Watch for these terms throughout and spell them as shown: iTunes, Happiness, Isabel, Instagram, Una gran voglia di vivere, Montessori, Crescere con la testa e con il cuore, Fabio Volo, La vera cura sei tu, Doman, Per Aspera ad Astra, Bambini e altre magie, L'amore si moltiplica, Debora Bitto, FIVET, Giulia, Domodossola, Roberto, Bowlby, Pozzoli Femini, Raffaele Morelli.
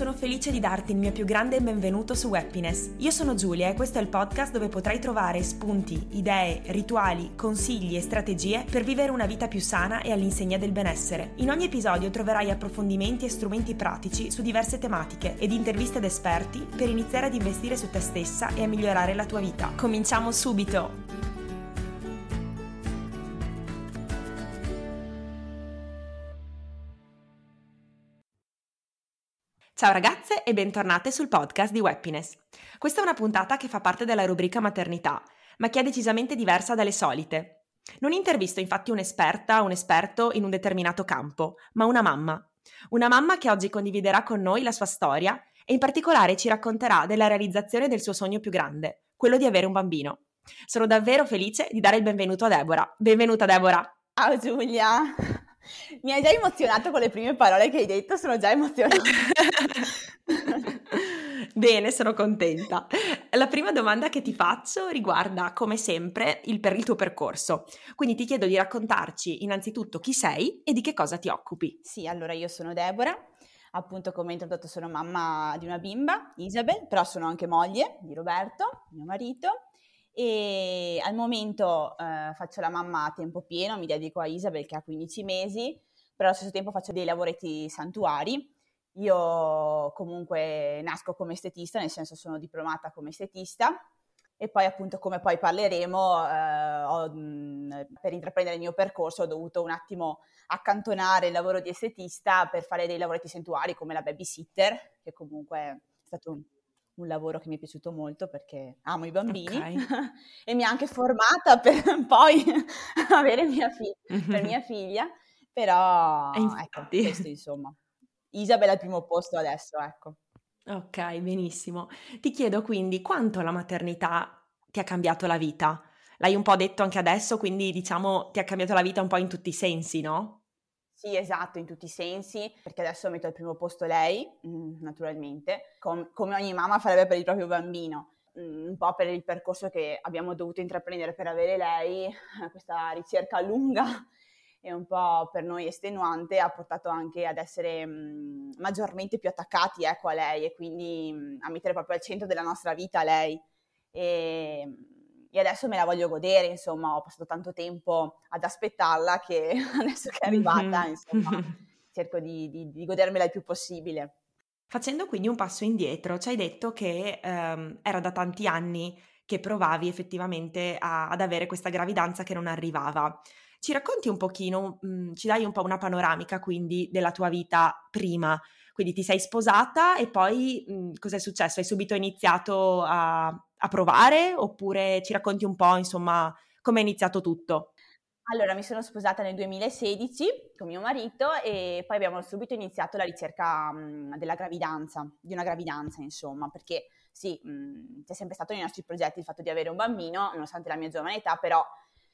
Sono felice di darti il mio più grande benvenuto su Happiness. Io sono Giulia e questo è il podcast dove potrai trovare spunti, idee, rituali, consigli e strategie per vivere una vita più sana e all'insegna del benessere. In ogni episodio troverai approfondimenti e strumenti pratici su diverse tematiche ed interviste ad esperti per iniziare ad investire su te stessa e a migliorare la tua vita. Cominciamo subito! Ciao ragazze e bentornate sul podcast di Happiness. Questa è una puntata che fa parte della rubrica maternità, ma che è decisamente diversa dalle solite. Non intervisto infatti un'esperta o un esperto in un determinato campo, ma una mamma. Una mamma che oggi condividerà con noi la sua storia e in particolare ci racconterà della realizzazione del suo sogno più grande, quello di avere un bambino. Sono davvero felice di dare il benvenuto a Debora. Benvenuta Debora! Ciao Giulia! Mi hai già emozionato con le prime parole che hai detto, sono già emozionata. Bene, sono contenta. La prima domanda che ti faccio riguarda, come sempre, il tuo percorso. Quindi ti chiedo di raccontarci innanzitutto chi sei e di che cosa ti occupi. Sì, allora io sono Debora, appunto come introdotto sono mamma di una bimba, Isabel, però sono anche moglie di Roberto, mio marito. E al momento faccio la mamma a tempo pieno, mi dedico a Isabel che ha 15 mesi, però allo stesso tempo faccio dei lavoretti santuari. Io comunque nasco come estetista, nel senso sono diplomata come estetista e poi appunto come poi parleremo, per intraprendere il mio percorso ho dovuto un attimo accantonare il lavoro di estetista per fare dei lavoretti santuari come la babysitter, che comunque è stato un lavoro che mi è piaciuto molto perché amo i bambini, okay. E mi ha anche formata per poi avere mia figlia, però ecco, questo insomma. Isabella al primo posto adesso, ecco. Ok, benissimo. Ti chiedo quindi quanto la maternità ti ha cambiato la vita? L'hai un po' detto anche adesso, quindi diciamo ti ha cambiato la vita un po' in tutti i sensi, no? Sì, esatto, in tutti i sensi, perché adesso metto al primo posto lei, naturalmente, come ogni mamma farebbe per il proprio bambino, un po' per il percorso che abbiamo dovuto intraprendere per avere lei, questa ricerca lunga e un po' per noi estenuante, ha portato anche ad essere maggiormente più attaccati, ecco, a lei e quindi a mettere proprio al centro della nostra vita lei. E adesso me la voglio godere, insomma, ho passato tanto tempo ad aspettarla che adesso che è arrivata, insomma, cerco di godermela il più possibile. Facendo quindi un passo indietro, ci hai detto che era da tanti anni che provavi effettivamente ad avere questa gravidanza che non arrivava. Ci racconti un pochino, ci dai un po' una panoramica quindi della tua vita prima, quindi ti sei sposata e poi cos'è successo? Hai subito iniziato a provare oppure ci racconti un po' insomma come è iniziato tutto? Allora mi sono sposata nel 2016 con mio marito e poi abbiamo subito iniziato la ricerca della gravidanza, di una gravidanza insomma, perché sì, c'è sempre stato nei nostri progetti il fatto di avere un bambino, nonostante la mia giovane età, però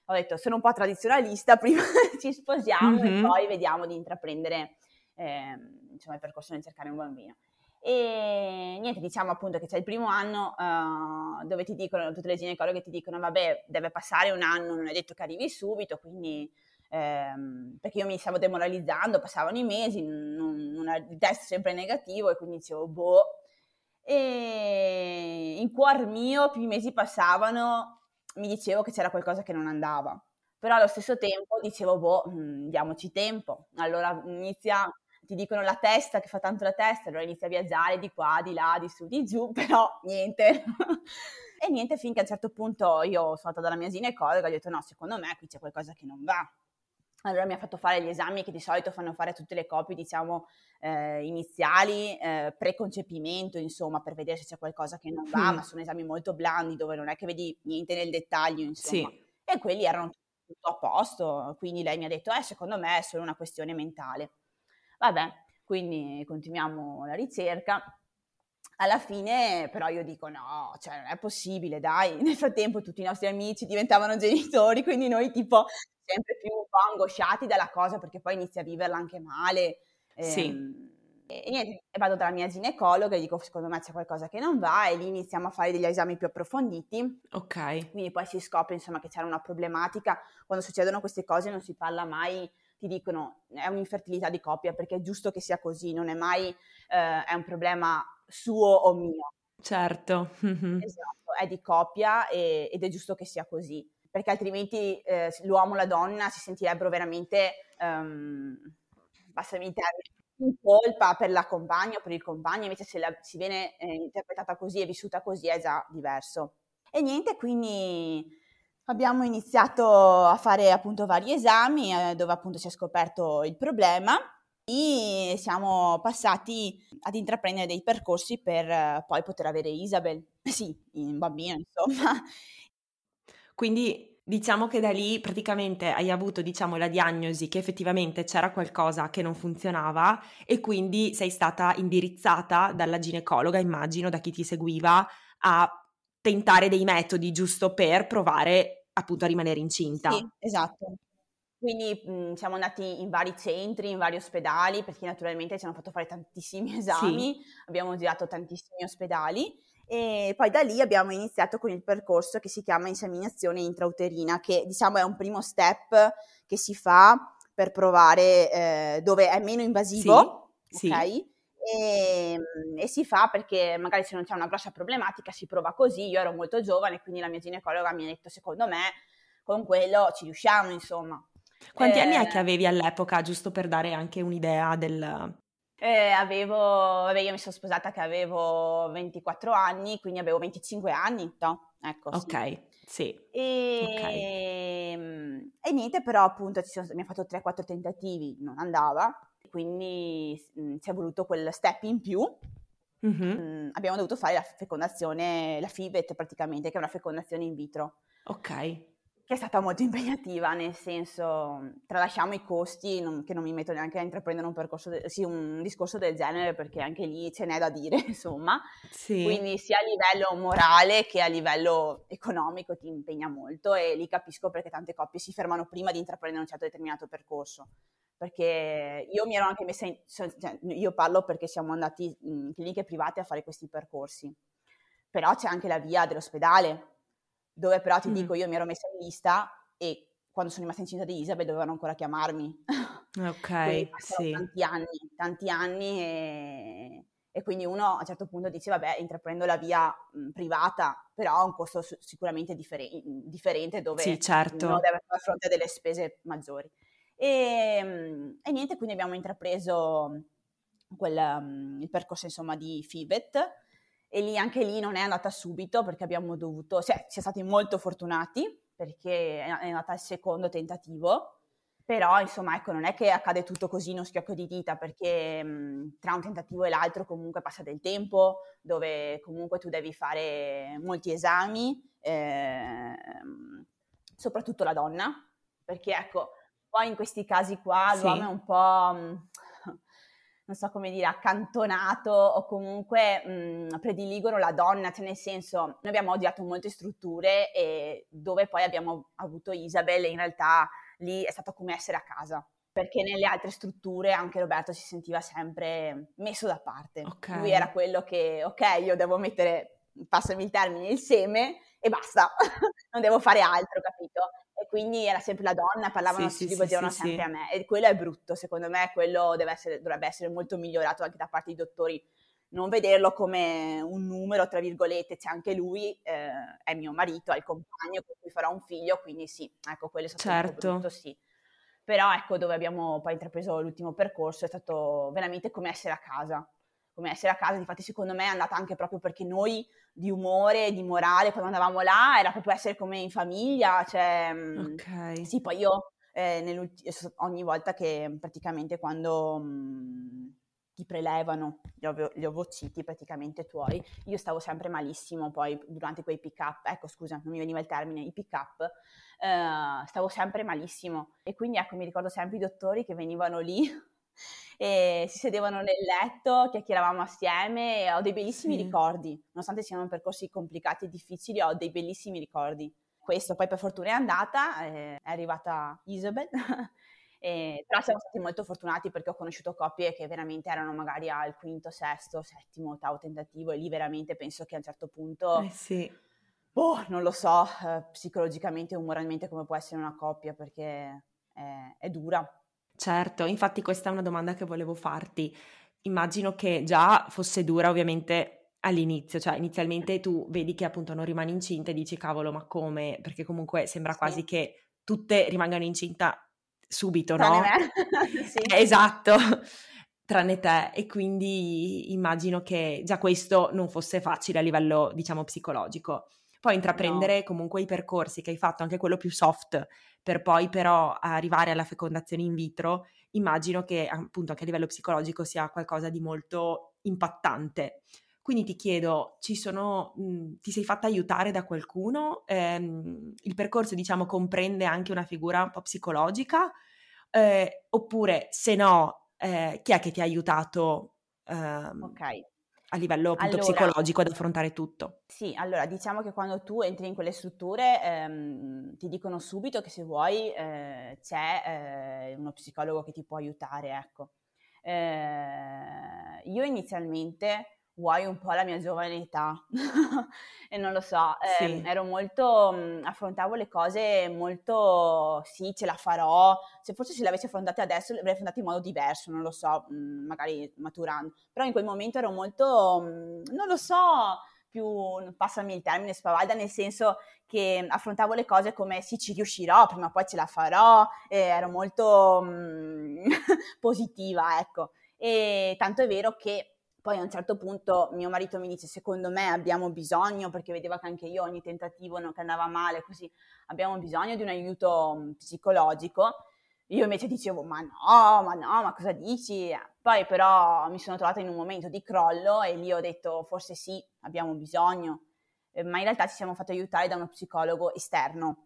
ho detto sono un po' tradizionalista, prima ci sposiamo e poi vediamo di intraprendere il percorso nel cercare un bambino. E niente, diciamo appunto che c'è il primo anno dove ti dicono, tutte le ginecologhe ti dicono vabbè deve passare un anno, non è detto che arrivi subito, quindi perché io mi stavo demoralizzando, passavano i mesi, il test sempre negativo e quindi dicevo boh. E in cuor mio più i mesi passavano, mi dicevo che c'era qualcosa che non andava, però allo stesso tempo dicevo boh, diamoci tempo. Allora ti dicono la testa, che fa tanto la testa, allora inizia a viaggiare di qua, di là, di su, di giù, però niente. E niente, finché a un certo punto io sono andata dalla mia ginecologa e ho detto no, secondo me qui c'è qualcosa che non va. Allora mi ha fatto fare gli esami che di solito fanno fare a tutte le coppie, diciamo, iniziali, preconcepimento, insomma, per vedere se c'è qualcosa che non va, ma sono esami molto blandi dove non è che vedi niente nel dettaglio, insomma. Sì. E quelli erano tutto a posto, quindi lei mi ha detto, secondo me è solo una questione mentale. Vabbè, quindi continuiamo la ricerca. Alla fine però io dico no, cioè non è possibile, dai. Nel frattempo tutti i nostri amici diventavano genitori, quindi noi tipo sempre più un po' angosciati dalla cosa, perché poi inizi a viverla anche male. Sì. E vado dalla mia ginecologa e dico secondo me c'è qualcosa che non va, e lì iniziamo a fare degli esami più approfonditi. Ok. Quindi poi si scopre insomma che c'era una problematica. Quando succedono queste cose non si parla mai, ti dicono è un'infertilità di coppia perché è giusto che sia così, non è mai è un problema suo o mio. Certo. Esatto, è di coppia ed è giusto che sia così, perché altrimenti l'uomo e la donna si sentirebbero veramente passami in termini, in colpa per la compagna o per il compagno. Invece se si viene interpretata così e vissuta così è già diverso. E niente, quindi abbiamo iniziato a fare appunto vari esami dove appunto si è scoperto il problema, e siamo passati ad intraprendere dei percorsi per poi poter avere Isabel, sì, un bambino insomma. Quindi diciamo che da lì praticamente hai avuto, diciamo, la diagnosi che effettivamente c'era qualcosa che non funzionava, e quindi sei stata indirizzata dalla ginecologa, immagino, da chi ti seguiva, a tentare dei metodi, giusto, per provare appunto a rimanere incinta. Sì, esatto. Quindi siamo andati in vari centri, in vari ospedali, perché naturalmente ci hanno fatto fare tantissimi esami, sì. Abbiamo girato tantissimi ospedali. E poi da lì abbiamo iniziato con il percorso che si chiama inseminazione intrauterina, che diciamo è un primo step che si fa per provare dove è meno invasivo, sì, ok? Sì. E si fa perché magari se non c'è una grossa problematica si prova così. Io ero molto giovane, quindi la mia ginecologa mi ha detto secondo me con quello ci riusciamo, insomma. Quanti anni è che avevi all'epoca, giusto per dare anche un'idea del... io mi sono sposata che avevo 24 anni, quindi avevo 25 anni, no? Ecco, sì. Ok, sì. E niente, però appunto mi ha fatto 3-4 tentativi, non andava, quindi ci è voluto quel step in più. Mm-hmm. Abbiamo dovuto fare la fecondazione, la FIVET praticamente, che è una fecondazione in vitro. Ok. Che è stata molto impegnativa, nel senso, tralasciamo i costi, che non mi metto neanche a intraprendere un discorso del genere, perché anche lì ce n'è da dire, insomma. Sì. Quindi sia a livello morale che a livello economico ti impegna molto, e lì capisco perché tante coppie si fermano prima di intraprendere un certo determinato percorso. Perché io mi ero anche messa io parlo perché siamo andati in cliniche private a fare questi percorsi. Però c'è anche la via dell'ospedale, dove però ti dico io mi ero messa in lista, e quando sono rimasta incinta di Isabel dovevano ancora chiamarmi. Ok, sì. Tanti anni e quindi uno a un certo punto dice vabbè, intraprendo la via privata, però ha un costo sicuramente differente, dove sì, certo, uno deve far fronte a delle spese maggiori. E niente, quindi abbiamo intrapreso il percorso insomma di FIVET. E lì, anche lì non è andata subito, perché abbiamo dovuto, siamo stati molto fortunati perché è andata il secondo tentativo, però insomma ecco, non è che accade tutto così in uno schiocco di dita, perché tra un tentativo e l'altro comunque passa del tempo, dove comunque tu devi fare molti esami, soprattutto la donna, perché ecco, poi in questi casi qua l'uomo è un po'... non so come dire, accantonato, o comunque prediligono la donna, cioè nel senso, noi abbiamo odiato molte strutture, e dove poi abbiamo avuto Isabel, in realtà lì è stato come essere a casa, perché nelle altre strutture anche Roberto si sentiva sempre messo da parte. Okay. Lui era quello che, ok, io devo mettere, passami il termine, il seme e basta, non devo fare altro, capito? E quindi era sempre la donna, parlavano sempre a me, e quello è brutto, secondo me quello dovrebbe essere molto migliorato anche da parte dei dottori, non vederlo come un numero, tra virgolette, c'è anche lui, è mio marito, è il compagno con cui farò un figlio, quindi sì, ecco, quello è stato certo. Brutto, sì. Però ecco, dove abbiamo poi intrapreso l'ultimo percorso è stato veramente come essere a casa, infatti secondo me è andata anche proprio perché noi di umore, di morale, quando andavamo là era proprio essere come in famiglia, cioè okay. Sì, poi io ogni volta che praticamente quando ti prelevano gli ovociti praticamente tuoi, io stavo sempre malissimo poi durante quei pick up, ecco scusa non mi veniva il termine, i pick up, stavo sempre malissimo, e quindi ecco mi ricordo sempre i dottori che venivano lì e si sedevano nel letto, chiacchieravamo assieme e ho dei bellissimi ricordi, nonostante siano percorsi complicati e difficili, ho dei bellissimi ricordi. Questo poi per fortuna è andata, è arrivata Isabel, e, però siamo stati molto fortunati perché ho conosciuto coppie che veramente erano magari al quinto, sesto, settimo, ottavo tentativo e lì veramente penso che a un certo punto... non lo so, psicologicamente o moralmente come può essere una coppia, perché è dura. Certo, infatti questa è una domanda che volevo farti. Immagino che già fosse dura ovviamente all'inizio, cioè inizialmente tu vedi che appunto non rimani incinta e dici cavolo ma come, perché comunque sembra quasi che tutte rimangano incinta subito, no? Tranne me. Esatto, tranne te, e quindi immagino che già questo non fosse facile a livello diciamo psicologico. Poi intraprendere comunque i percorsi che hai fatto, anche quello più soft, per poi però arrivare alla fecondazione in vitro, immagino che appunto anche a livello psicologico sia qualcosa di molto impattante. Quindi ti chiedo, ti sei fatta aiutare da qualcuno? Il percorso diciamo comprende anche una figura un po' psicologica? Oppure se no, chi è che ti ha aiutato? A livello appunto psicologico ad affrontare tutto. Sì, allora diciamo che quando tu entri in quelle strutture ti dicono subito che se vuoi c'è uno psicologo che ti può aiutare, ecco. Io inizialmente, vuoi un po' la mia giovane età, e non lo so, ero molto, affrontavo le cose molto, sì ce la farò, se forse se le avessi affrontate adesso le avrei affrontate in modo diverso, non lo so, magari maturando, però in quel momento ero molto, non lo so, più, passami il termine, spavalda, nel senso che affrontavo le cose come sì ci riuscirò, prima o poi ce la farò, ero molto positiva, ecco, e tanto è vero che poi a un certo punto mio marito mi dice secondo me abbiamo bisogno, perché vedeva che anche io ogni tentativo non andava male, così abbiamo bisogno di un aiuto psicologico. Io invece dicevo ma no, ma cosa dici? Poi però mi sono trovata in un momento di crollo e lì ho detto forse sì, abbiamo bisogno, ma in realtà ci siamo fatti aiutare da uno psicologo esterno.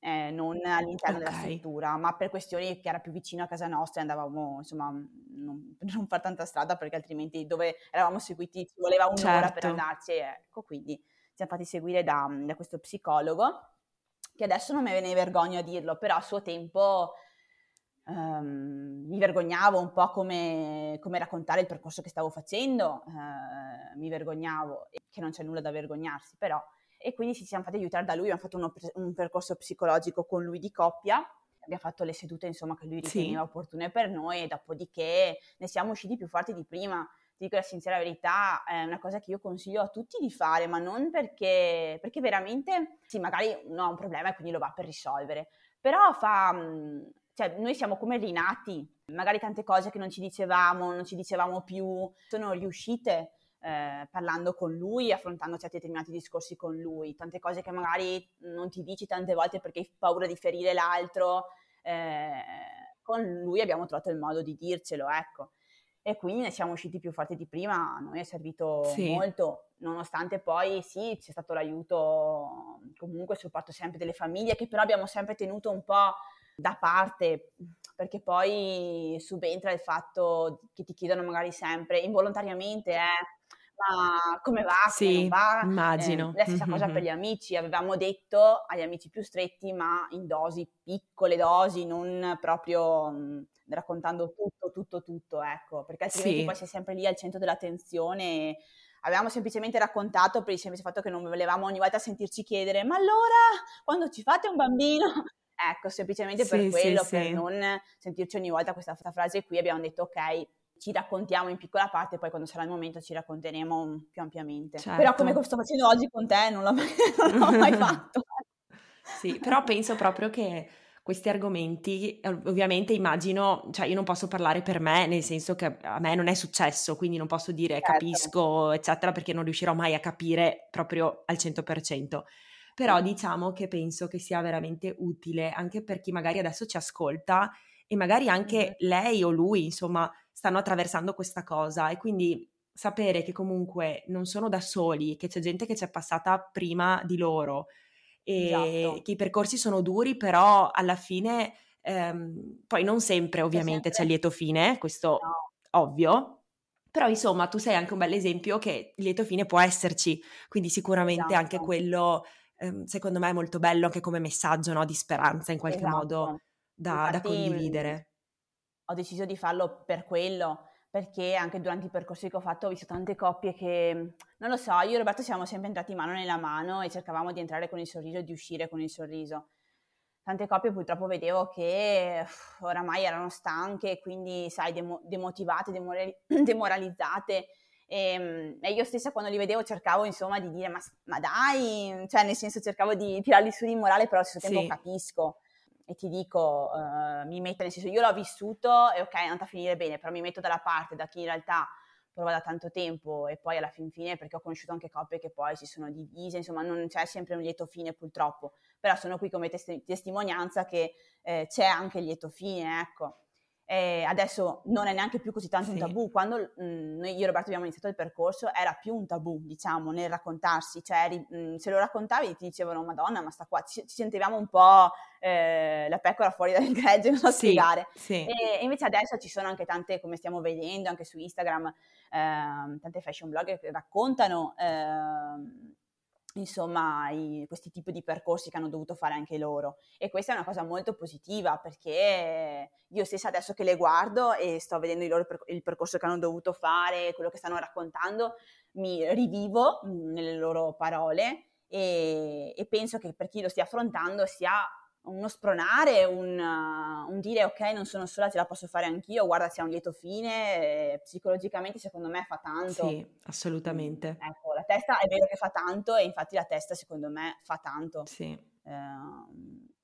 Non all'interno della struttura, ma per questioni che era più vicino a casa nostra e andavamo, insomma, non far tanta strada perché altrimenti dove eravamo seguiti ci voleva un'ora per andarci, ecco, quindi ci siamo fatti seguire da questo psicologo che adesso non me ne vergogno a dirlo, però a suo tempo mi vergognavo un po' come raccontare il percorso che stavo facendo, mi vergognavo, che non c'è nulla da vergognarsi però. E quindi ci siamo fatti aiutare da lui, abbiamo fatto un percorso psicologico con lui di coppia, abbiamo fatto le sedute insomma che lui riteneva opportune per noi e dopodiché ne siamo usciti più forti di prima. Ti dico la sincera verità, è una cosa che io consiglio a tutti di fare, ma non perché veramente sì, magari uno ha un problema e quindi lo va per risolvere, però cioè noi siamo come rinati, magari tante cose che non ci dicevamo più sono riuscite parlando con lui, affrontando certi determinati discorsi con lui, tante cose che magari non ti dici tante volte perché hai paura di ferire l'altro, con lui abbiamo trovato il modo di dircelo, ecco, e quindi ne siamo usciti più forti di prima. A noi è servito molto, nonostante poi sì c'è stato l'aiuto, comunque il supporto sempre delle famiglie, che però abbiamo sempre tenuto un po' da parte, perché poi subentra il fatto che ti chiedono magari sempre involontariamente ma come va, come va, immagino. La stessa cosa per gli amici, avevamo detto agli amici più stretti ma in dosi, piccole dosi, non proprio raccontando tutto, ecco, perché altrimenti poi sei sempre lì al centro dell'attenzione. Avevamo semplicemente raccontato per il semplice fatto che non volevamo ogni volta sentirci chiedere ma allora quando ci fate un bambino? Ecco, semplicemente per quello, per non sentirci ogni volta questa frase qui, abbiamo detto ok, ci raccontiamo in piccola parte, poi quando sarà il momento ci racconteremo più ampiamente. Certo. Però come sto facendo oggi con te non l'ho mai fatto. Sì, però penso proprio che questi argomenti, ovviamente immagino, cioè io non posso parlare per me, nel senso che a me non è successo, quindi non posso dire capisco, eccetera, perché non riuscirò mai a capire proprio al 100%. Però diciamo che penso che sia veramente utile anche per chi magari adesso ci ascolta e magari anche lei o lui, insomma, stanno attraversando questa cosa, e quindi sapere che comunque non sono da soli, che c'è gente che c'è passata prima di loro e che i percorsi sono duri, però alla fine Poi non sempre ovviamente c'è lieto fine, questo ovvio, però insomma tu sei anche un bell'esempio che il lieto fine può esserci, quindi sicuramente anche quello secondo me è molto bello anche come messaggio, no? Di speranza in qualche modo da condividere. Ho deciso di farlo per quello, perché anche durante i percorsi che ho fatto ho visto tante coppie che, non lo so, io e Roberto siamo sempre entrati mano nella mano e cercavamo di entrare con il sorriso e di uscire con il sorriso. Tante coppie purtroppo vedevo che oramai erano stanche, quindi sai, demotivate, demoralizzate, e io stessa quando li vedevo cercavo insomma di dire ma dai, cioè nel senso cercavo di tirarli su di morale, però allo stesso tempo capisco. E ti dico, mi metto, nel senso, io l'ho vissuto e ok, è andata a finire bene, però mi metto dalla parte da chi in realtà prova da tanto tempo e poi alla fin fine, perché ho conosciuto anche coppie che poi si sono divise, insomma non c'è sempre un lieto fine purtroppo, però sono qui come testimonianza che c'è anche il lieto fine, ecco. Adesso non è neanche più così tanto un tabù, quando noi, io e Roberto, abbiamo iniziato il percorso era più un tabù, diciamo, nel raccontarsi, cioè se lo raccontavi ti dicevano Madonna, ma sta qua, ci sentivamo un po' la pecora fuori dal gregge, non so spiegare, E invece adesso ci sono anche tante, come stiamo vedendo anche su Instagram, tante fashion blogger che raccontano insomma questi tipi di percorsi che hanno dovuto fare anche loro, e questa è una cosa molto positiva, perché io stessa adesso che le guardo e sto vedendo il percorso che hanno dovuto fare, quello che stanno raccontando, mi rivivo nelle loro parole e penso che per chi lo stia affrontando sia uno spronare, un dire ok, non sono sola, ce la posso fare anch'io, guarda c'è un lieto fine, psicologicamente secondo me fa tanto. Sì, assolutamente. Ecco, la testa è vero che fa tanto, e infatti la testa secondo me fa tanto. Sì.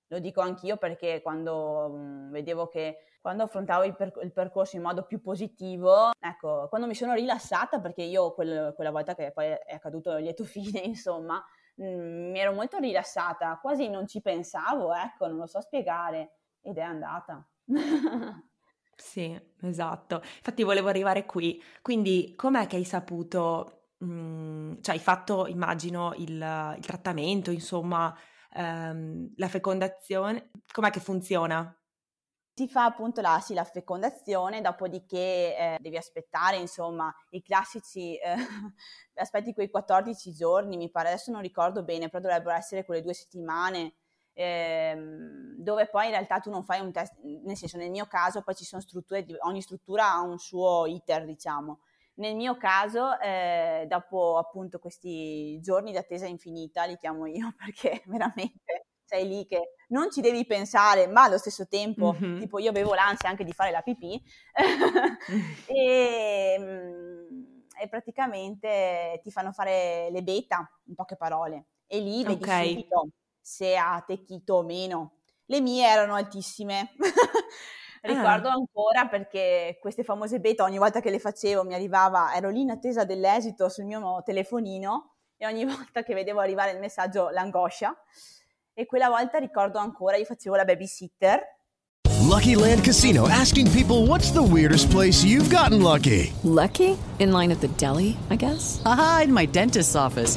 Lo dico anch'io, perché quando vedevo che, quando affrontavo il percorso in modo più positivo, ecco, quando mi sono rilassata, perché io quella volta che poi è accaduto il lieto fine, insomma, mi ero molto rilassata, quasi non ci pensavo, ecco, non lo so spiegare, ed è andata. Sì, esatto, infatti volevo arrivare qui, quindi com'è che hai saputo, cioè hai fatto, immagino, il trattamento, insomma, la fecondazione, com'è che funziona? Si fa appunto la fecondazione, dopodiché devi aspettare insomma i classici, aspetti quei 14 giorni, mi pare, adesso non ricordo bene, però dovrebbero essere quelle 2 settimane, dove poi in realtà tu non fai un test, nel senso, nel mio caso poi ci sono strutture, ogni struttura ha un suo iter, diciamo. Nel mio caso, dopo appunto questi giorni di attesa infinita, li chiamo io, perché veramente sei lì che non ci devi pensare, ma allo stesso tempo, tipo io avevo l'ansia anche di fare la pipì, e praticamente ti fanno fare le beta, in poche parole, e lì vedi subito se ha attecchito o meno. Le mie erano altissime, ricordo ancora, perché queste famose beta ogni volta che le facevo mi arrivava, ero lì in attesa dell'esito sul mio telefonino, e ogni volta che vedevo arrivare il messaggio, l'angoscia. E quella volta, ricordo ancora, io facevo la babysitter. Lucky Land Casino, asking people what's the weirdest place you've gotten lucky? Lucky? In line at the deli, I guess? Aha, in my dentist's office.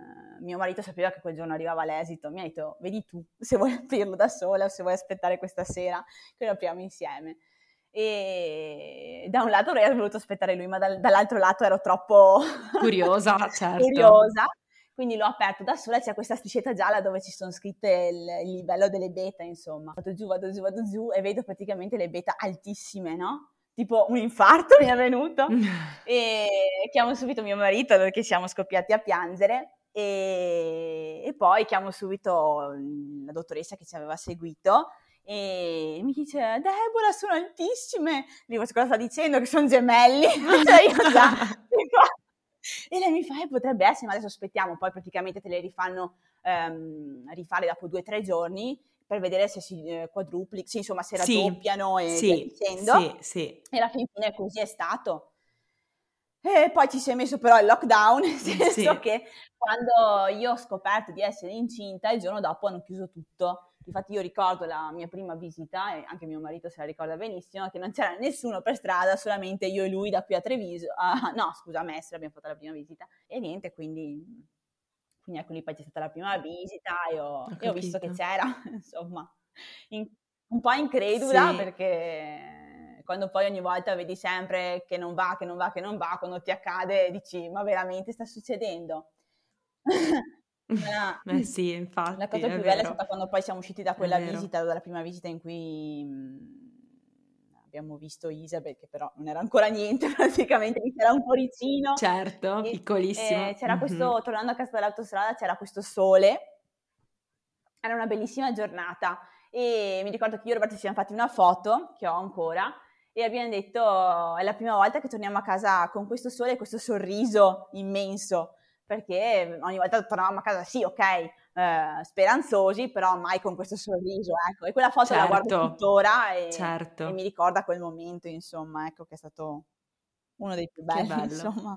Mio marito sapeva che quel giorno arrivava l'esito, mi ha detto vedi tu se vuoi aprirlo da sola o se vuoi aspettare questa sera che lo apriamo insieme. E da un lato avrei voluto aspettare lui, ma dall'altro lato ero troppo curiosa, certo. Curiosa, quindi l'ho aperto da sola, c'è questa striscetta gialla dove ci sono scritte il livello delle beta, insomma. Vado giù e vedo praticamente le beta altissime, no? tipo un infarto mi è venuto e chiamo subito mio marito perché siamo scoppiati a piangere e poi chiamo subito la dottoressa che ci aveva seguito e mi dice: Debora, sono altissime. Dico: cosa sta dicendo? Che sono gemelli? Cioè, io già, e lei mi fa: potrebbe essere, ma adesso aspettiamo. Poi praticamente te le rifanno rifare dopo 2 o 3 giorni per vedere se si quadruplicano, sì, insomma se raddoppiano e via dicendo. Sì, sì. E alla fine così è stato. E poi ci si è messo però il lockdown, nel senso che quando io ho scoperto di essere incinta, il giorno dopo hanno chiuso tutto. Infatti io ricordo la mia prima visita, e anche mio marito se la ricorda benissimo, che non c'era nessuno per strada, solamente io e lui da qui a Treviso, a Mestre abbiamo fatto la prima visita, e niente, quindi ecco lì poi c'è stata la prima visita e ho visto che c'era, insomma, un po' incredula, perché... Quando poi ogni volta vedi sempre che non va, che non va, che non va, quando ti accade dici: ma veramente sta succedendo? Sì, infatti. La cosa più bella è stata quando poi siamo usciti da quella visita, dalla prima visita in cui abbiamo visto Isabel, che però non era ancora niente, praticamente era un poricino. Certo, piccolissimo. C'era questo, tornando a casa dall'autostrada, c'era questo sole, era una bellissima giornata e mi ricordo che io e Roberto ci siamo fatti una foto, che ho ancora, e abbiamo detto: è la prima volta che torniamo a casa con questo sole e questo sorriso immenso, perché ogni volta tornavamo a casa speranzosi, però mai con questo sorriso, ecco. E quella foto la guardo tuttora e mi ricorda quel momento, insomma, ecco, che è stato uno dei più belli, insomma.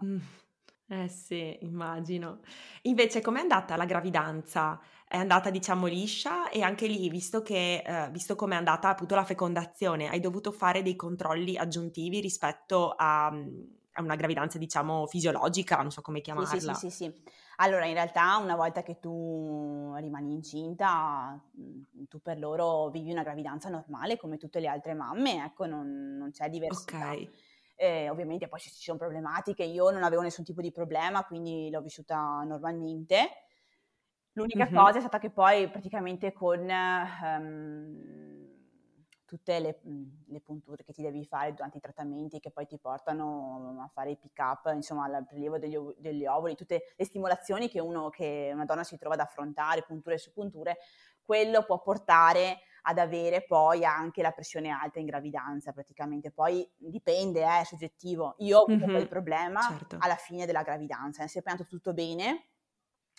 Sì, immagino. Invece, com'è andata la gravidanza? È andata, diciamo, liscia? E anche lì, visto com'è andata appunto la fecondazione, hai dovuto fare dei controlli aggiuntivi rispetto a una gravidanza, diciamo, fisiologica, non so come chiamarla. Sì. Allora, in realtà, una volta che tu rimani incinta, tu per loro vivi una gravidanza normale come tutte le altre mamme, ecco, non c'è diversità. Ok. Ovviamente poi ci sono problematiche, io non avevo nessun tipo di problema, quindi l'ho vissuta normalmente. L'unica cosa è stata che poi praticamente con tutte le punture che ti devi fare durante i trattamenti che poi ti portano a fare i pick up, insomma al prelievo degli ovuli, tutte le stimolazioni che una donna si trova ad affrontare, punture su punture, quello può portare ad avere poi anche la pressione alta in gravidanza, praticamente. Poi dipende, è soggettivo. Io ho avuto quel problema alla fine della gravidanza, si è pianto tutto bene.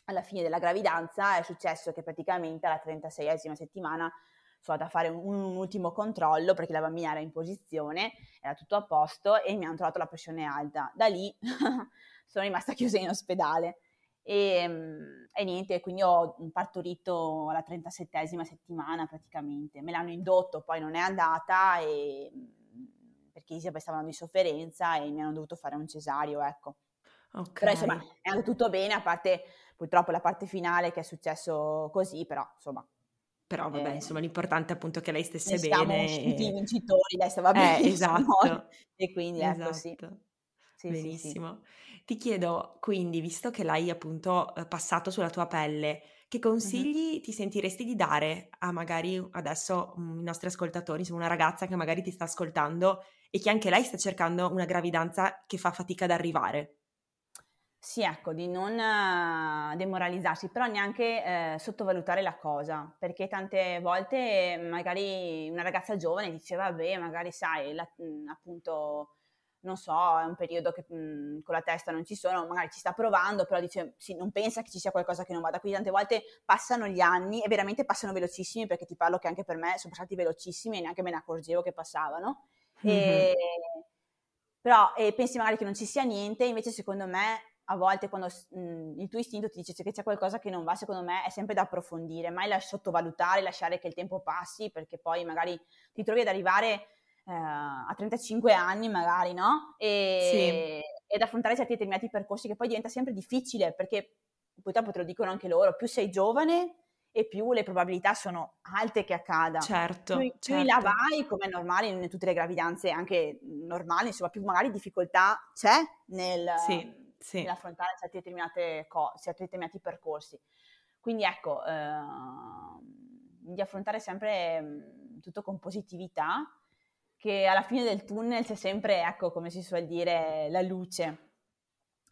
Alla fine della gravidanza è successo che praticamente alla 36esima settimana sono andata a fare un ultimo controllo perché la bambina era in posizione, era tutto a posto e mi hanno trovato la pressione alta. Da lì sono rimasta chiusa in ospedale. E niente, quindi ho partorito alla 37esima settimana praticamente, me l'hanno indotto, poi non è andata perché Isabel stava andando in sofferenza e mi hanno dovuto fare un cesareo, ecco. Okay. Però insomma è andato tutto bene, a parte purtroppo la parte finale che è successo così, però insomma. Però vabbè, insomma l'importante è appunto che lei stesse bene. Siamo usciti vincitori, lei stava bene. Esatto. E quindi ecco, sì. Sì, benissimo. Sì. Ti chiedo quindi, visto che l'hai appunto passato sulla tua pelle, che consigli ti sentiresti di dare a magari adesso i nostri ascoltatori, insomma una ragazza che magari ti sta ascoltando e che anche lei sta cercando una gravidanza che fa fatica ad arrivare? Sì, ecco, di non demoralizzarsi, però neanche sottovalutare la cosa, perché tante volte magari una ragazza giovane dice: vabbè, magari sai, appunto... non so, è un periodo che con la testa non ci sono, magari ci sta provando, però dice, sì, non pensa che ci sia qualcosa che non vada, quindi tante volte passano gli anni e veramente passano velocissimi, perché ti parlo che anche per me sono passati velocissimi e neanche me ne accorgevo che passavano, però pensi magari che non ci sia niente, invece secondo me a volte quando il tuo istinto ti dice che c'è qualcosa che non va, secondo me è sempre da approfondire, mai sottovalutare, lasciare che il tempo passi, perché poi magari ti trovi ad arrivare... a 35 anni magari, no? Ed affrontare certi determinati percorsi che poi diventa sempre difficile, perché purtroppo te lo dicono anche loro, più sei giovane e più le probabilità sono alte che accada. Più in là vai, come è normale in tutte le gravidanze anche normali, insomma più magari difficoltà c'è nell'affrontare certi determinati percorsi. Quindi ecco, di affrontare sempre tutto con positività che alla fine del tunnel c'è sempre, ecco, come si suol dire, la luce.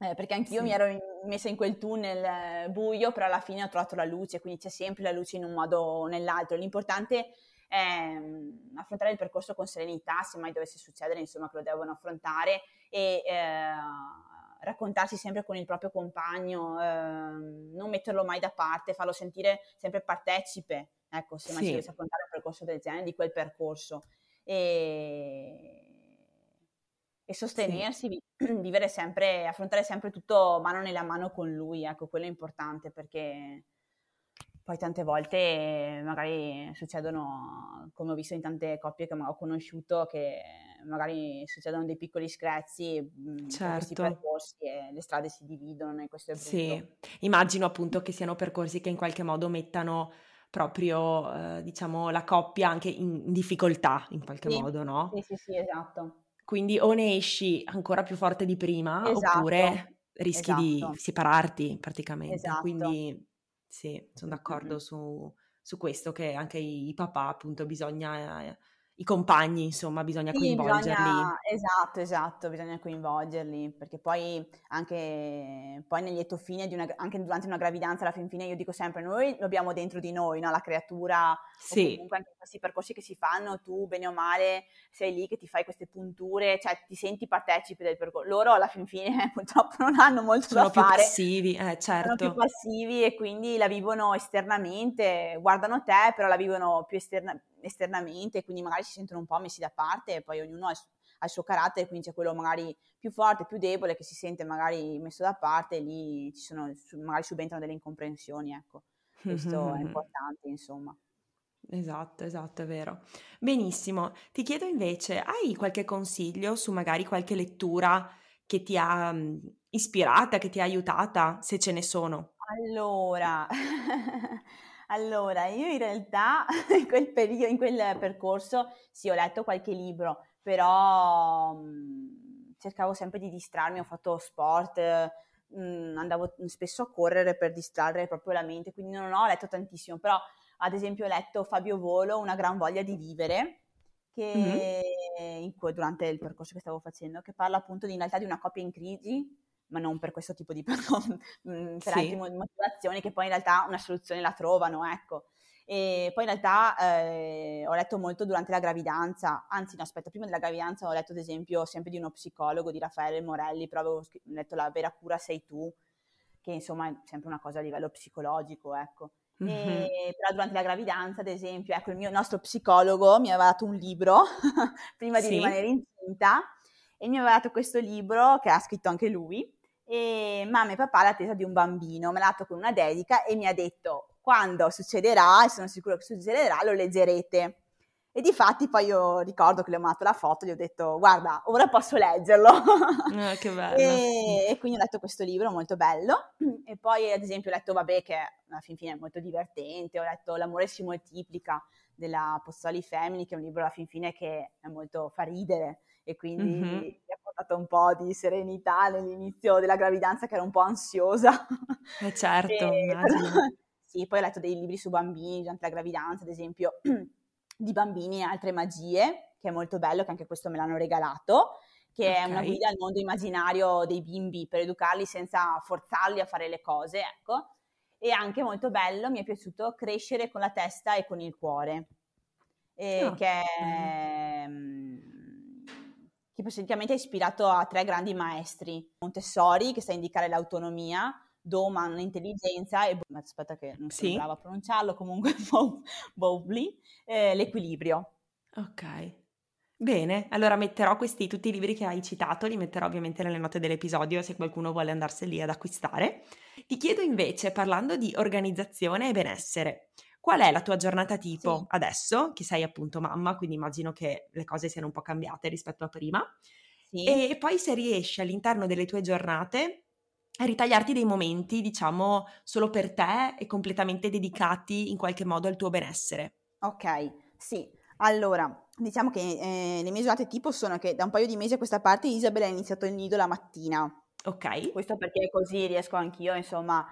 Perché anch'io mi ero messa in quel tunnel buio, però alla fine ho trovato la luce, quindi c'è sempre la luce in un modo o nell'altro. L'importante è affrontare il percorso con serenità, se mai dovesse succedere, insomma, che lo devono affrontare, e raccontarsi sempre con il proprio compagno, non metterlo mai da parte, farlo sentire sempre partecipe, ecco, se mai si riesce a affrontare un percorso del genere, di quel percorso, e sostenersi, vivere sempre, affrontare sempre tutto mano nella mano con lui, ecco, quello è importante, perché poi tante volte magari succedono, come ho visto in tante coppie che ho conosciuto, che magari succedono dei piccoli screzi, questi percorsi, e le strade si dividono, e questo è brutto. Sì, immagino appunto che siano percorsi che in qualche modo mettano proprio, diciamo, la coppia anche in difficoltà, in qualche modo, no? Sì, esatto. Quindi o ne esci ancora più forte di prima, oppure rischi di separarti praticamente, quindi... Sì, sono d'accordo su questo, che anche i papà, appunto, bisogna, i compagni, insomma, bisogna coinvolgerli. Esatto, bisogna coinvolgerli, perché poi anche poi nel lieto fine, anche durante una gravidanza, alla fin fine io dico sempre, noi lo abbiamo dentro di noi, no? La creatura, o comunque anche questi percorsi che si fanno, tu bene o male sei lì che ti fai queste punture, cioè ti senti partecipe del percorso. Loro alla fin fine purtroppo non hanno molto da fare. Sono più passivi, e quindi la vivono esternamente, guardano te, però la vivono più esternamente, quindi magari si sentono un po' messi da parte, e poi ognuno ha il suo carattere, quindi c'è quello magari più forte, più debole, che si sente magari messo da parte, e lì magari subentrano delle incomprensioni, ecco, questo è importante, insomma. Esatto, è vero. Benissimo, ti chiedo invece, hai qualche consiglio su magari qualche lettura che ti ha ispirata, che ti ha aiutata, se ce ne sono? Allora, io in realtà in quel percorso, sì, ho letto qualche libro, però cercavo sempre di distrarmi, ho fatto sport, andavo spesso a correre per distrarre proprio la mente, quindi non ho letto tantissimo, però ad esempio ho letto Fabio Volo, Una gran voglia di vivere, che durante il percorso che stavo facendo, che parla appunto in realtà di una coppia in crisi, ma non per questo tipo di per altre motivazioni, che poi in realtà una soluzione la trovano, ecco. E poi in realtà ho letto molto durante la gravidanza, prima della gravidanza ho letto ad esempio sempre di uno psicologo, di Raffaele Morelli, però avevo letto La vera cura sei tu, che insomma è sempre una cosa a livello psicologico, ecco. E, però durante la gravidanza, ad esempio, ecco, il nostro psicologo mi aveva dato un libro prima di rimanere incinta, e mi aveva dato questo libro che ha scritto anche lui, e Mamma e papà all'attesa di un bambino, me l'ha dato con una dedica, e mi ha detto, quando succederà, e sono sicuro che succederà, lo leggerete. E difatti poi io ricordo che le ho mandato la foto, gli ho detto, guarda, ora posso leggerlo. Che bello. E quindi ho letto questo libro molto bello, e poi ad esempio ho letto, che alla fin fine è molto divertente, ho letto L'amore si moltiplica, della Pozzoli Femini, che è un libro alla fin fine che è molto, fa ridere, e quindi mi ha portato un po' di serenità nell'inizio della gravidanza, che era un po' ansiosa. Certo, immagino. Sì, poi ho letto dei libri su bambini durante la gravidanza, ad esempio di Bambini e altre magie, che è molto bello, che anche questo me l'hanno regalato, che è una guida al mondo immaginario dei bimbi, per educarli senza forzarli a fare le cose, ecco. E anche molto bello, mi è piaciuto Crescere con la testa e con il cuore, che è... che praticamente è ispirato a 3 grandi maestri: Montessori, che sta a indicare l'autonomia, Doman, l'intelligenza, e aspetta che non sono brava a pronunciarlo, comunque Bowlby, l'equilibrio. Ok, bene, allora metterò tutti i libri che hai citato, li metterò ovviamente nelle note dell'episodio, se qualcuno vuole andarseli ad acquistare. Ti chiedo invece, parlando di organizzazione e benessere, qual è la tua giornata tipo adesso, che sei appunto mamma, quindi immagino che le cose siano un po' cambiate rispetto a prima, e poi se riesci all'interno delle tue giornate a ritagliarti dei momenti, diciamo, solo per te e completamente dedicati in qualche modo al tuo benessere. Ok, sì. Allora, diciamo che le mie giornate tipo sono che da un paio di mesi a questa parte Isabel ha iniziato il nido la mattina. Ok. Questo perché così riesco anch'io, insomma,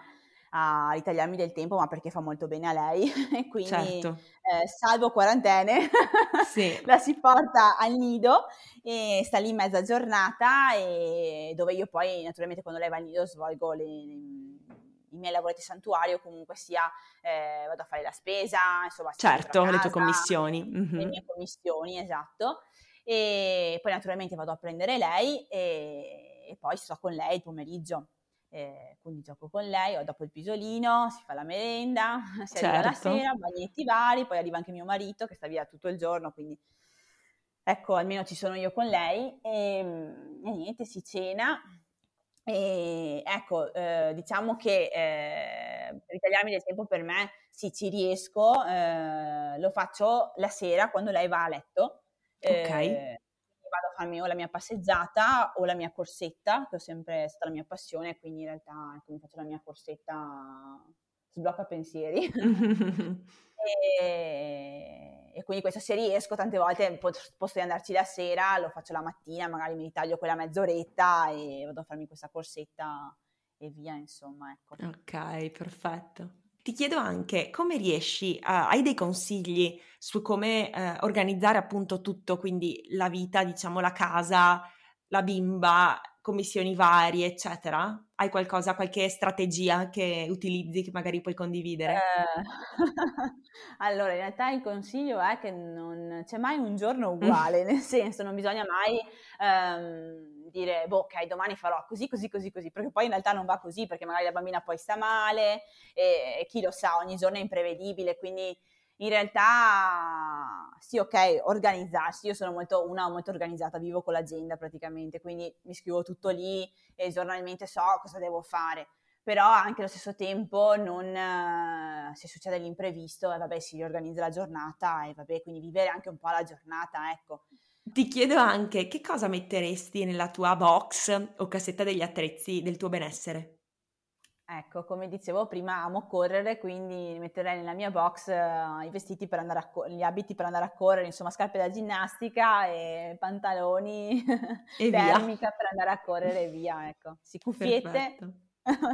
a ritagliarmi del tempo, ma perché fa molto bene a lei, e quindi certo. Salvo quarantene, sì. La si porta al nido e sta lì mezza giornata, e dove io poi naturalmente quando lei va al nido svolgo i miei lavori di santuario, comunque sia vado a fare la spesa, insomma, certo, le tue commissioni, mm-hmm. Le mie commissioni, esatto, e poi naturalmente vado a prendere lei e poi sto con lei il pomeriggio, quindi gioco con lei, o dopo il pisolino si fa la merenda, si certo. Arriva la sera, bagnetti vari, poi arriva anche mio marito che sta via tutto il giorno, quindi ecco almeno ci sono io con lei, e niente, si cena. E ecco, diciamo che ritagliarmi del tempo per me, sì, ci riesco, lo faccio la sera quando lei va a letto, okay. Vado a farmi o la mia passeggiata o la mia corsetta, che è sempre stata la mia passione, quindi in realtà ecco, mi faccio la mia corsetta sblocca pensieri. E quindi questo, se riesco, tante volte posso andarci la sera, lo faccio la mattina, magari mi ritaglio quella mezz'oretta e vado a farmi questa corsetta e via, insomma, ecco. Ok, perfetto. Ti chiedo anche come riesci, hai dei consigli su come organizzare appunto tutto, quindi la vita, diciamo la casa, la bimba, commissioni varie, eccetera? Hai qualcosa, qualche strategia che utilizzi che magari puoi condividere? Allora, in realtà il consiglio è che non c'è mai un giorno uguale, nel senso non bisogna mai dire, boh, ok, domani farò così, così, così, così, perché poi in realtà non va così, perché magari la bambina poi sta male e chi lo sa, ogni giorno è imprevedibile, quindi in realtà sì, ok, organizzarsi. Io sono molto organizzata, vivo con l'agenda praticamente, quindi mi scrivo tutto lì e giornalmente so cosa devo fare, però anche allo stesso tempo non, se succede l'imprevisto, vabbè, si riorganizza la giornata e vabbè, quindi vivere anche un po' la giornata, ecco. Ti chiedo anche che cosa metteresti nella tua box o cassetta degli attrezzi del tuo benessere? Ecco, come dicevo prima, amo correre, quindi metterei nella mia box i vestiti per andare gli abiti per andare a correre, insomma scarpe da ginnastica e pantaloni e termica via. Per andare a correre e via, ecco. Sì, cuffiette,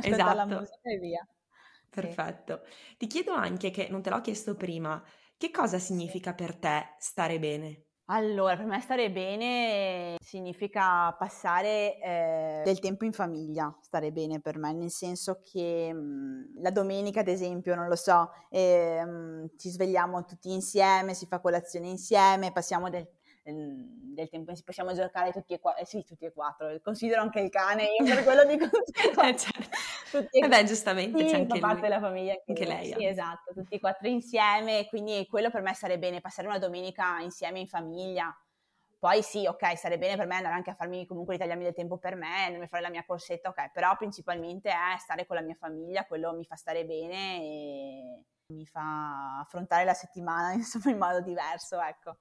esatto. La musica e via. Perfetto. Sì. Ti chiedo anche, che non te l'ho chiesto prima, che cosa significa per te stare bene? Allora, per me stare bene significa passare del tempo in famiglia, stare bene per me, nel senso che la domenica, ad esempio, non lo so, ci svegliamo tutti insieme, si fa colazione insieme, passiamo del tempo, possiamo giocare tutti e quattro, considero anche il cane, io per quello dico certo. E beh, giustamente sì, c'è anche parte della famiglia, anche lei. Sì, esatto, tutti e quattro insieme, quindi quello per me sarebbe bene, passare una domenica insieme in famiglia. Poi sì, ok, sarebbe bene per me andare anche a farmi, comunque ritagliarmi del tempo per me, andare a fare la mia corsetta, ok, però principalmente è stare con la mia famiglia, quello mi fa stare bene e mi fa affrontare la settimana insomma in modo diverso, ecco.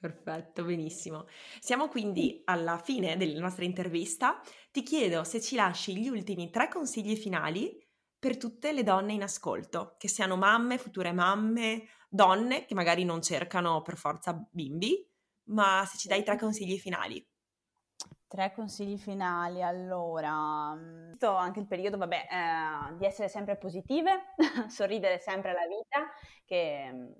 Perfetto, benissimo. Siamo quindi alla fine della nostra intervista. Ti chiedo se ci lasci gli ultimi 3 consigli finali per tutte le donne in ascolto, che siano mamme, future mamme, donne che magari non cercano per forza bimbi, ma se ci dai 3 consigli finali. 3 consigli finali, allora, questo anche il periodo, vabbè, di essere sempre positive, sorridere sempre alla vita, che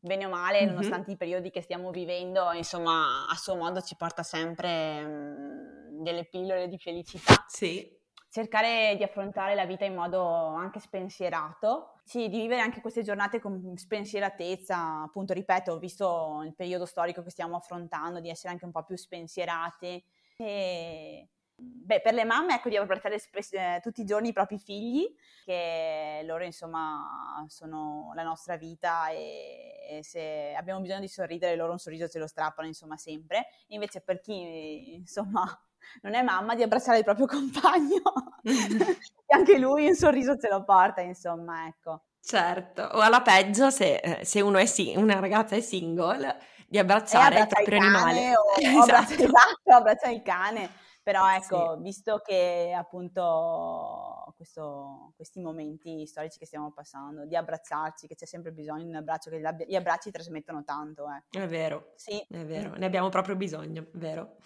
bene o male, nonostante i periodi che stiamo vivendo, insomma, a suo modo ci porta sempre delle pillole di felicità. Sì. Cercare di affrontare la vita in modo anche spensierato, sì, di vivere anche queste giornate con spensieratezza, appunto, ripeto, visto il periodo storico che stiamo affrontando, di essere anche un po' più spensierate. E, beh, per le mamme, ecco, di abbracciare tutti i giorni i propri figli, che loro insomma sono la nostra vita, e se abbiamo bisogno di sorridere loro un sorriso ce lo strappano insomma sempre. E invece per chi insomma non è mamma, di abbracciare il proprio compagno e anche lui un sorriso ce lo porta, insomma, ecco. Certo, o alla peggio se uno è una ragazza è single, di abbracciare il proprio animale. O abbraccia il cane, però ecco, sì. Visto che appunto questi momenti storici che stiamo passando, di abbracciarci, che c'è sempre bisogno di un abbraccio, che gli abbracci trasmettono tanto. È vero, sì. È vero, ne abbiamo proprio bisogno, vero.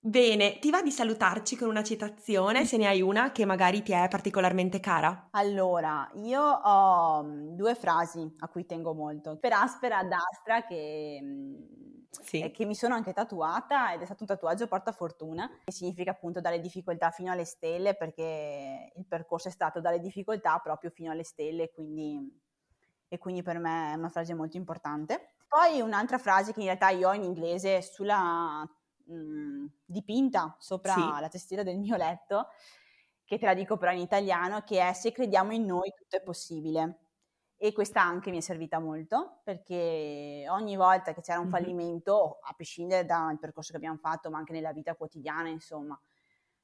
Bene, ti va di salutarci con una citazione, se ne hai una che magari ti è particolarmente cara? Allora, io ho due frasi a cui tengo molto. Per Aspera ad Astra, che mi sono anche tatuata, ed è stato un tatuaggio portafortuna, che significa appunto dalle difficoltà fino alle stelle, perché il percorso è stato dalle difficoltà proprio fino alle stelle, quindi per me è una frase molto importante. Poi un'altra frase che in realtà io ho in inglese sulla... dipinta sopra la tastiera del mio letto, che te la dico però in italiano, che è: se crediamo in noi tutto è possibile. E questa anche mi è servita molto, perché ogni volta che c'era un fallimento, a prescindere dal percorso che abbiamo fatto, ma anche nella vita quotidiana, insomma,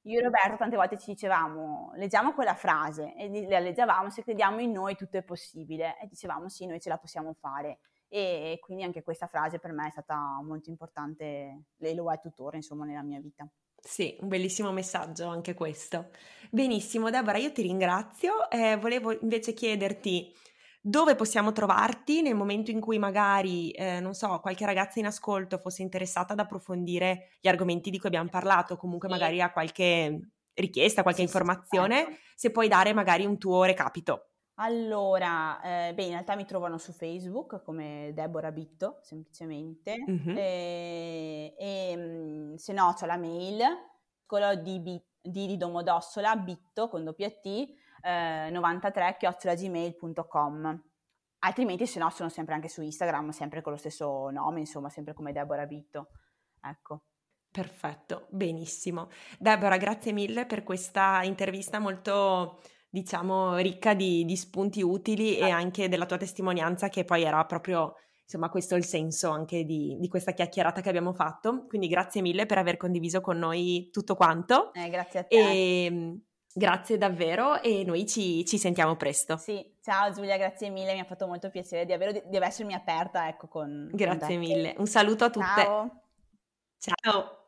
io e Roberto tante volte ci dicevamo: leggiamo quella frase, e la leggevamo: se crediamo in noi tutto è possibile, e dicevamo sì, noi ce la possiamo fare. E quindi anche questa frase per me è stata molto importante, e lo è tuttora, insomma, nella mia vita. Sì, un bellissimo messaggio anche questo. Benissimo, Debora, io ti ringrazio. Volevo invece chiederti dove possiamo trovarti nel momento in cui magari, qualche ragazza in ascolto fosse interessata ad approfondire gli argomenti di cui abbiamo parlato, comunque magari ha qualche richiesta, qualche informazione, certo. Se puoi dare magari un tuo recapito. Allora, in realtà mi trovano su Facebook come Debora Bitto, semplicemente, e se no c'ho la mail, di Domodossola, Bitto con doppiat, 93@gmail.com. Altrimenti se no sono sempre anche su Instagram, sempre con lo stesso nome, insomma, sempre come Debora Bitto, ecco. Perfetto, benissimo. Debora, grazie mille per questa intervista molto... diciamo ricca di spunti utili e anche della tua testimonianza, che poi era proprio, insomma, questo il senso anche di questa chiacchierata che abbiamo fatto. Quindi grazie mille per aver condiviso con noi tutto quanto. Grazie a te. E, grazie davvero, e noi ci sentiamo presto. Sì, ciao Giulia, grazie mille, mi ha fatto molto piacere di essermi aperta, ecco, con Grazie mille, un saluto a tutte. Ciao.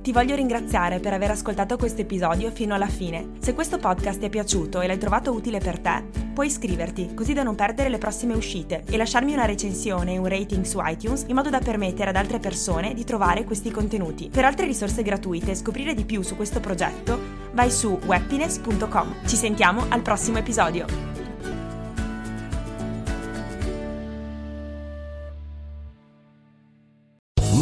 Ti voglio ringraziare per aver ascoltato questo episodio fino alla fine. Se questo podcast ti è piaciuto e l'hai trovato utile per te, puoi iscriverti, così da non perdere le prossime uscite, e lasciarmi una recensione e un rating su iTunes, in modo da permettere ad altre persone di trovare questi contenuti. Per altre risorse gratuite e scoprire di più su questo progetto, vai su happiness.com. Ci sentiamo al prossimo episodio!